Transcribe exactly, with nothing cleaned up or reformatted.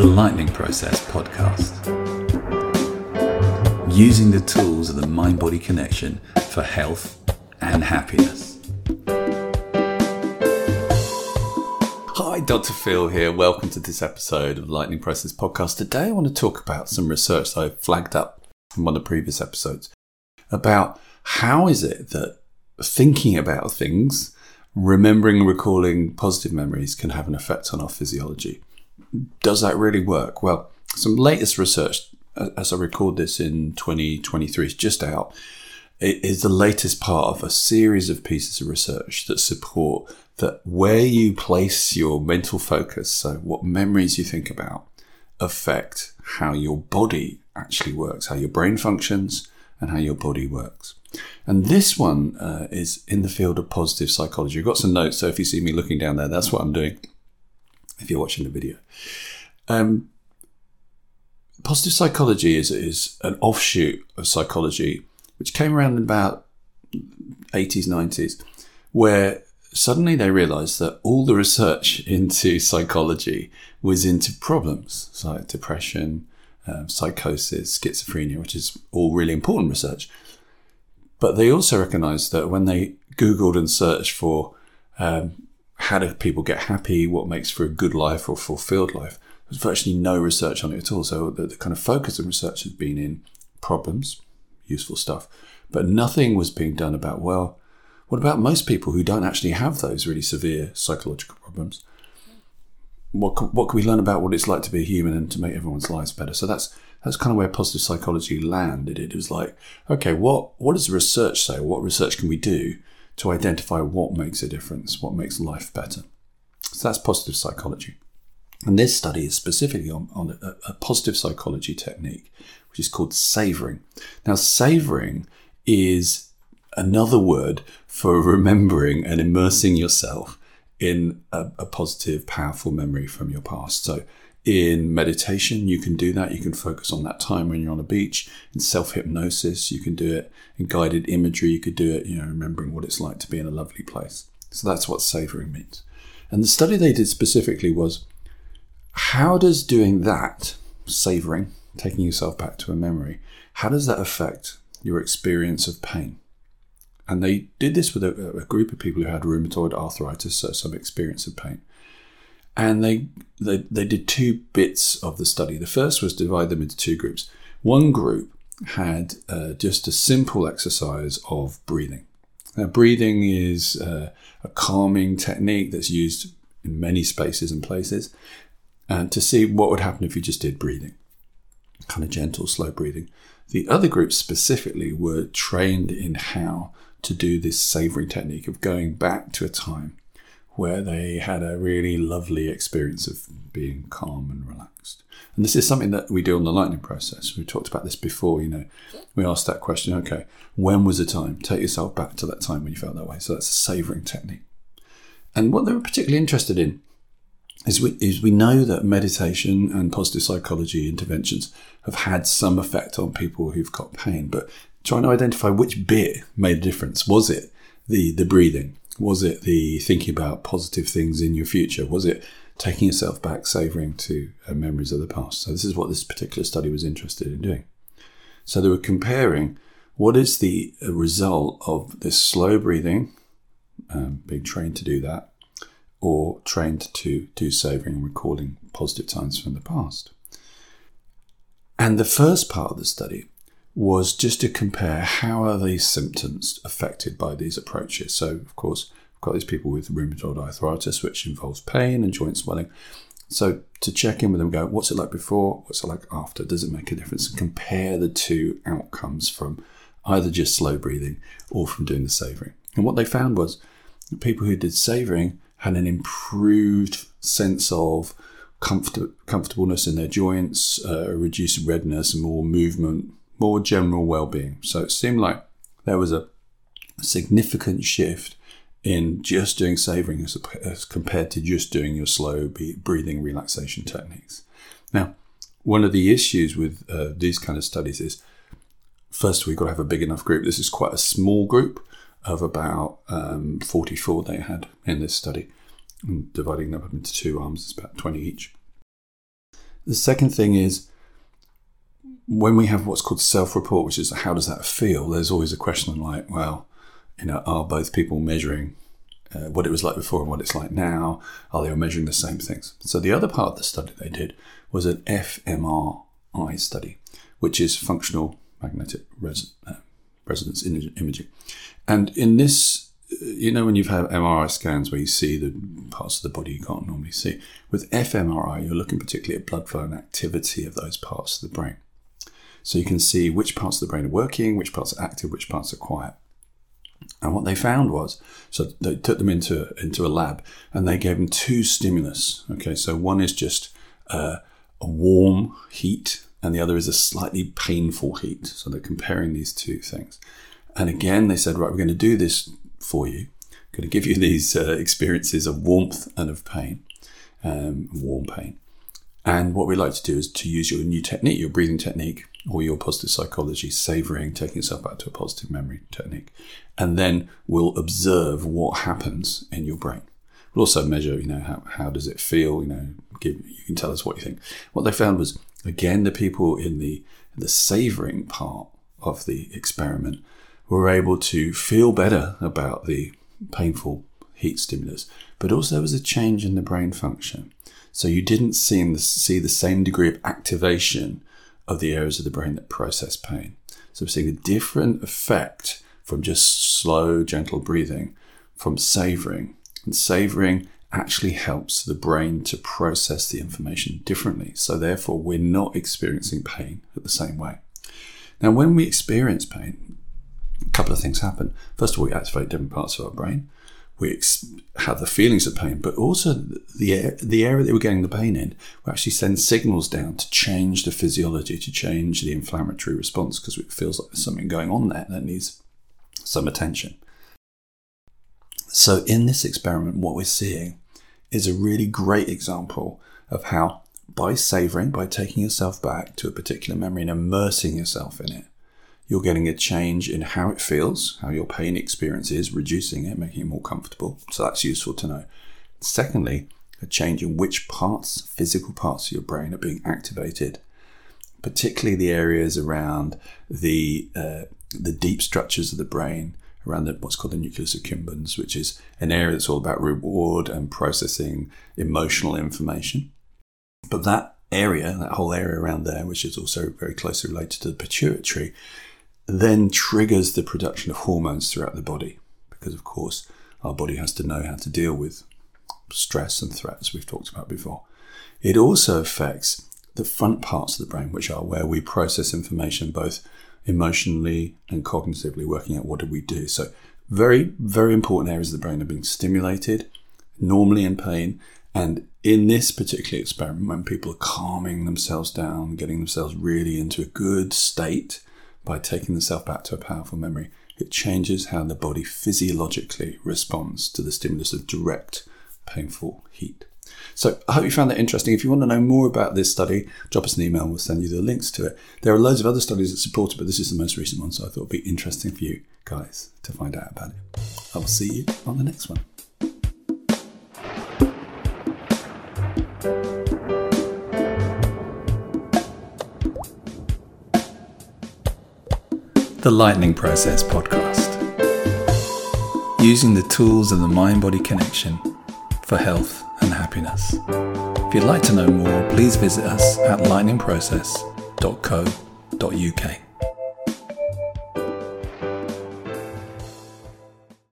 the Lightning Process podcast. Using the tools of the mind-body connection for health and happiness. Hi, Doctor Phil here. Welcome to this episode of Lightning Process podcast. Today I want to talk about some research that I flagged up from one of the previous episodes about how is it that thinking about things, remembering, recalling positive memories can have an effect on our physiology. Does that really work? Well, some latest research, as I record this in twenty twenty-three, is just out. It is the latest part of a series of pieces of research that support that where you place your mental focus, so what memories you think about, affect how your body actually works, how your brain functions, and how your body works. And this one uh, is in the field of positive psychology. I've got some notes, so if you see me looking down there, that's what I'm doing if you're watching the video. Um, positive psychology is, is an offshoot of psychology, which came around in about eighties, nineties, where suddenly they realized that all the research into psychology was into problems, so like depression, uh, psychosis, schizophrenia, which is all really important research. But they also recognized that when they Googled and searched for um, how do people get happy, what makes for a good life or fulfilled life, there's virtually no research on it at all. So the, the kind of focus of research has been in problems, useful stuff, but nothing was being done about, well, what about most people who don't actually have those really severe psychological problems? What can, what can we learn about what it's like to be a human and to make everyone's lives better? So that's that's kind of where positive psychology landed. It was like, okay, what, what does research say? What research can we do to identify what makes a difference, what makes life better? So that's positive psychology. And this study is specifically on, on a, a positive psychology technique, which is called savoring. Now, savoring is another word for remembering and immersing yourself in a, a positive, powerful memory from your past. So in meditation, you can do that. You can focus on that time when you're on a beach. In self-hypnosis, you can do it. In guided imagery, you could do it, you know, remembering what it's like to be in a lovely place. So that's what savoring means. And the study they did specifically was, how does doing that, savoring, taking yourself back to a memory, how does that affect your experience of pain? And they did this with a, a group of people who had rheumatoid arthritis, so some experience of pain. And they, they they did two bits of the study. The first was divide them into two groups. One group had uh, just a simple exercise of breathing. Now, breathing is uh, a calming technique that's used in many spaces and places, and to see what would happen if you just did breathing, kind of gentle, slow breathing. The other group specifically were trained in how to do this savoring technique of going back to a time where they had a really lovely experience of being calm and relaxed. And this is something that we do on the Lightning Process. We talked about this before, you know, we asked that question, okay, when was the time? Take yourself back to that time when you felt that way. So that's a savoring technique. And what they were particularly interested in is we, is we know that meditation and positive psychology interventions have had some effect on people who've got pain, but trying to identify which bit made a difference. Was it the, the breathing? Was it the thinking about positive things in your future? Was it taking yourself back, savoring to uh, memories of the past? So this is what this particular study was interested in doing. So they were comparing what is the result of this slow breathing, um, being trained to do that, or trained to do savoring and recalling positive times from the past. And the first part of the study was just to compare how are these symptoms affected by these approaches. So, of course, we've got these people with rheumatoid arthritis, which involves pain and joint swelling. So to check in with them, go, what's it like before? What's it like after? Does it make a difference? And compare the two outcomes from either just slow breathing or from doing the savoring. And what they found was the people who did savoring had an improved sense of comfort, comfortableness in their joints, uh, reduced redness, more movement, more general well-being. So it seemed like there was a significant shift in just doing savoring as, as compared to just doing your slow breathing relaxation techniques. Now, one of the issues with uh, these kind of studies is, first, we've got to have a big enough group. This is quite a small group of about um, forty-four they had in this study, and dividing them up into two arms, it's about twenty each. The second thing is, when we have what's called self-report, which is how does that feel, there's always a question like, well, you know, are both people measuring uh, what it was like before and what it's like now? Are they all measuring the same things? So the other part of the study they did was an fMRI study, which is functional magnetic res- uh, resonance imaging. And in this, you know, when you've had M R I scans where you see the parts of the body you can't normally see, with fMRI, you're looking particularly at blood flow and activity of those parts of the brain. So you can see which parts of the brain are working, which parts are active, which parts are quiet. And what they found was, so they took them into, into a lab and they gave them two stimulus. Okay, so one is just uh, a warm heat and the other is a slightly painful heat. So they're comparing these two things. And again, they said, right, we're going to do this for you. I'm going to give you these uh, experiences of warmth and of pain, um, warm pain. And what we like to do is to use your new technique, your breathing technique, or your positive psychology, savoring, taking yourself back to a positive memory technique. And then we'll observe what happens in your brain. We'll also measure, you know, how, how does it feel? You know, give, you can tell us what you think. What they found was, again, the people in the, the savoring part of the experiment were able to feel better about the painful heat stimulus, but also there was a change in the brain function. So you didn't seem to see the same degree of activation of the areas of the brain that process pain. So we're seeing a different effect from just slow, gentle breathing, from savoring. And savoring actually helps the brain to process the information differently. So therefore, we're not experiencing pain in the same way. Now, when we experience pain, a couple of things happen. First of all, we activate different parts of our brain. We ex- have the feelings of pain, but also the the area that we're getting the pain in, we actually send signals down to change the physiology, to change the inflammatory response, because it feels like there's something going on there that needs some attention. So in this experiment, what we're seeing is a really great example of how by savoring, by taking yourself back to a particular memory and immersing yourself in it, you're getting a change in how it feels, how your pain experience is, reducing it, making it more comfortable. So that's useful to know. Secondly, a change in which parts, physical parts of your brain are being activated, particularly the areas around the uh, the deep structures of the brain, around the, what's called the nucleus accumbens, which is an area that's all about reward and processing emotional information. But that area, that whole area around there, which is also very closely related to the pituitary, then triggers the production of hormones throughout the body, because of course our body has to know how to deal with stress and threats we've talked about before. It also affects the front parts of the brain, which are where we process information both emotionally and cognitively, working out what do we do. So very, very important areas of the brain are being stimulated, normally in pain. And in this particular experiment, when people are calming themselves down, getting themselves really into a good state, by taking themselves back to a powerful memory, it changes how the body physiologically responds to the stimulus of direct, painful heat. So I hope you found that interesting. If you want to know more about this study, drop us an email and we'll send you the links to it. There are loads of other studies that support it, but this is the most recent one, so I thought it would be interesting for you guys to find out about it. I will see you on the next one. The Lightning Process podcast. Using the tools of the mind-body connection for health and happiness. If you'd like to know more, please visit us at lightning process dot co dot U K.